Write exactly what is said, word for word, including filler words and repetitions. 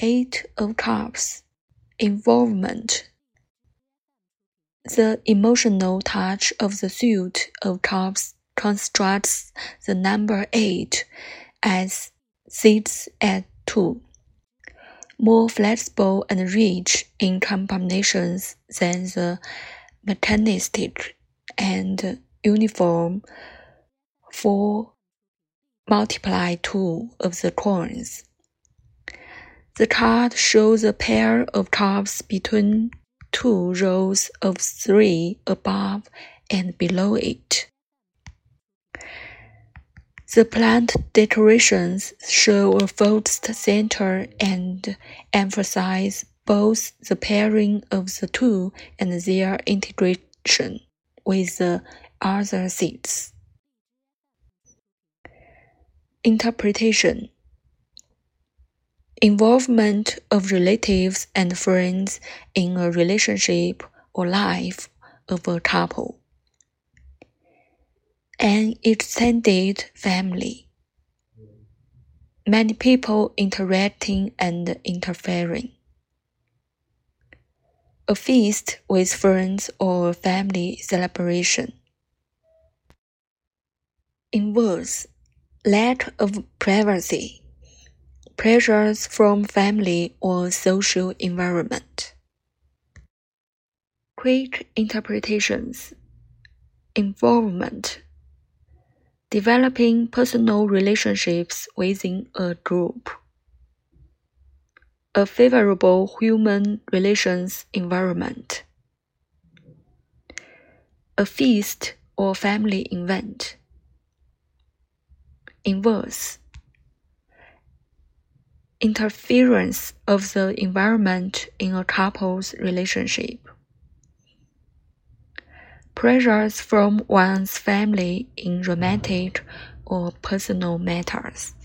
Eight of Cups, Involvement. The emotional touch of the suit of cups constructs the number eight as sits at two, more flexible and rich in combinations than the mechanistic and uniform four multiply two of the coins. The card shows a pair of cups between two rows of three above and below it. The plant decorations show a focused center and emphasize both the pairing of the two and their integration with the other seeds. Interpretation. Involvement of relatives and friends in a relationship or life of a couple. An extended family. Many people interacting and interfering. A feast with friends or family celebration. Inverse. Lack of privacy. Pressures from family or social environment. Quick interpretations. Involvement. Developing personal relationships within a group. A favorable human relations environment. A feast or family event. Inverse. Interference of the environment in a couple's relationship. Pressures from one's family in romantic or personal matters.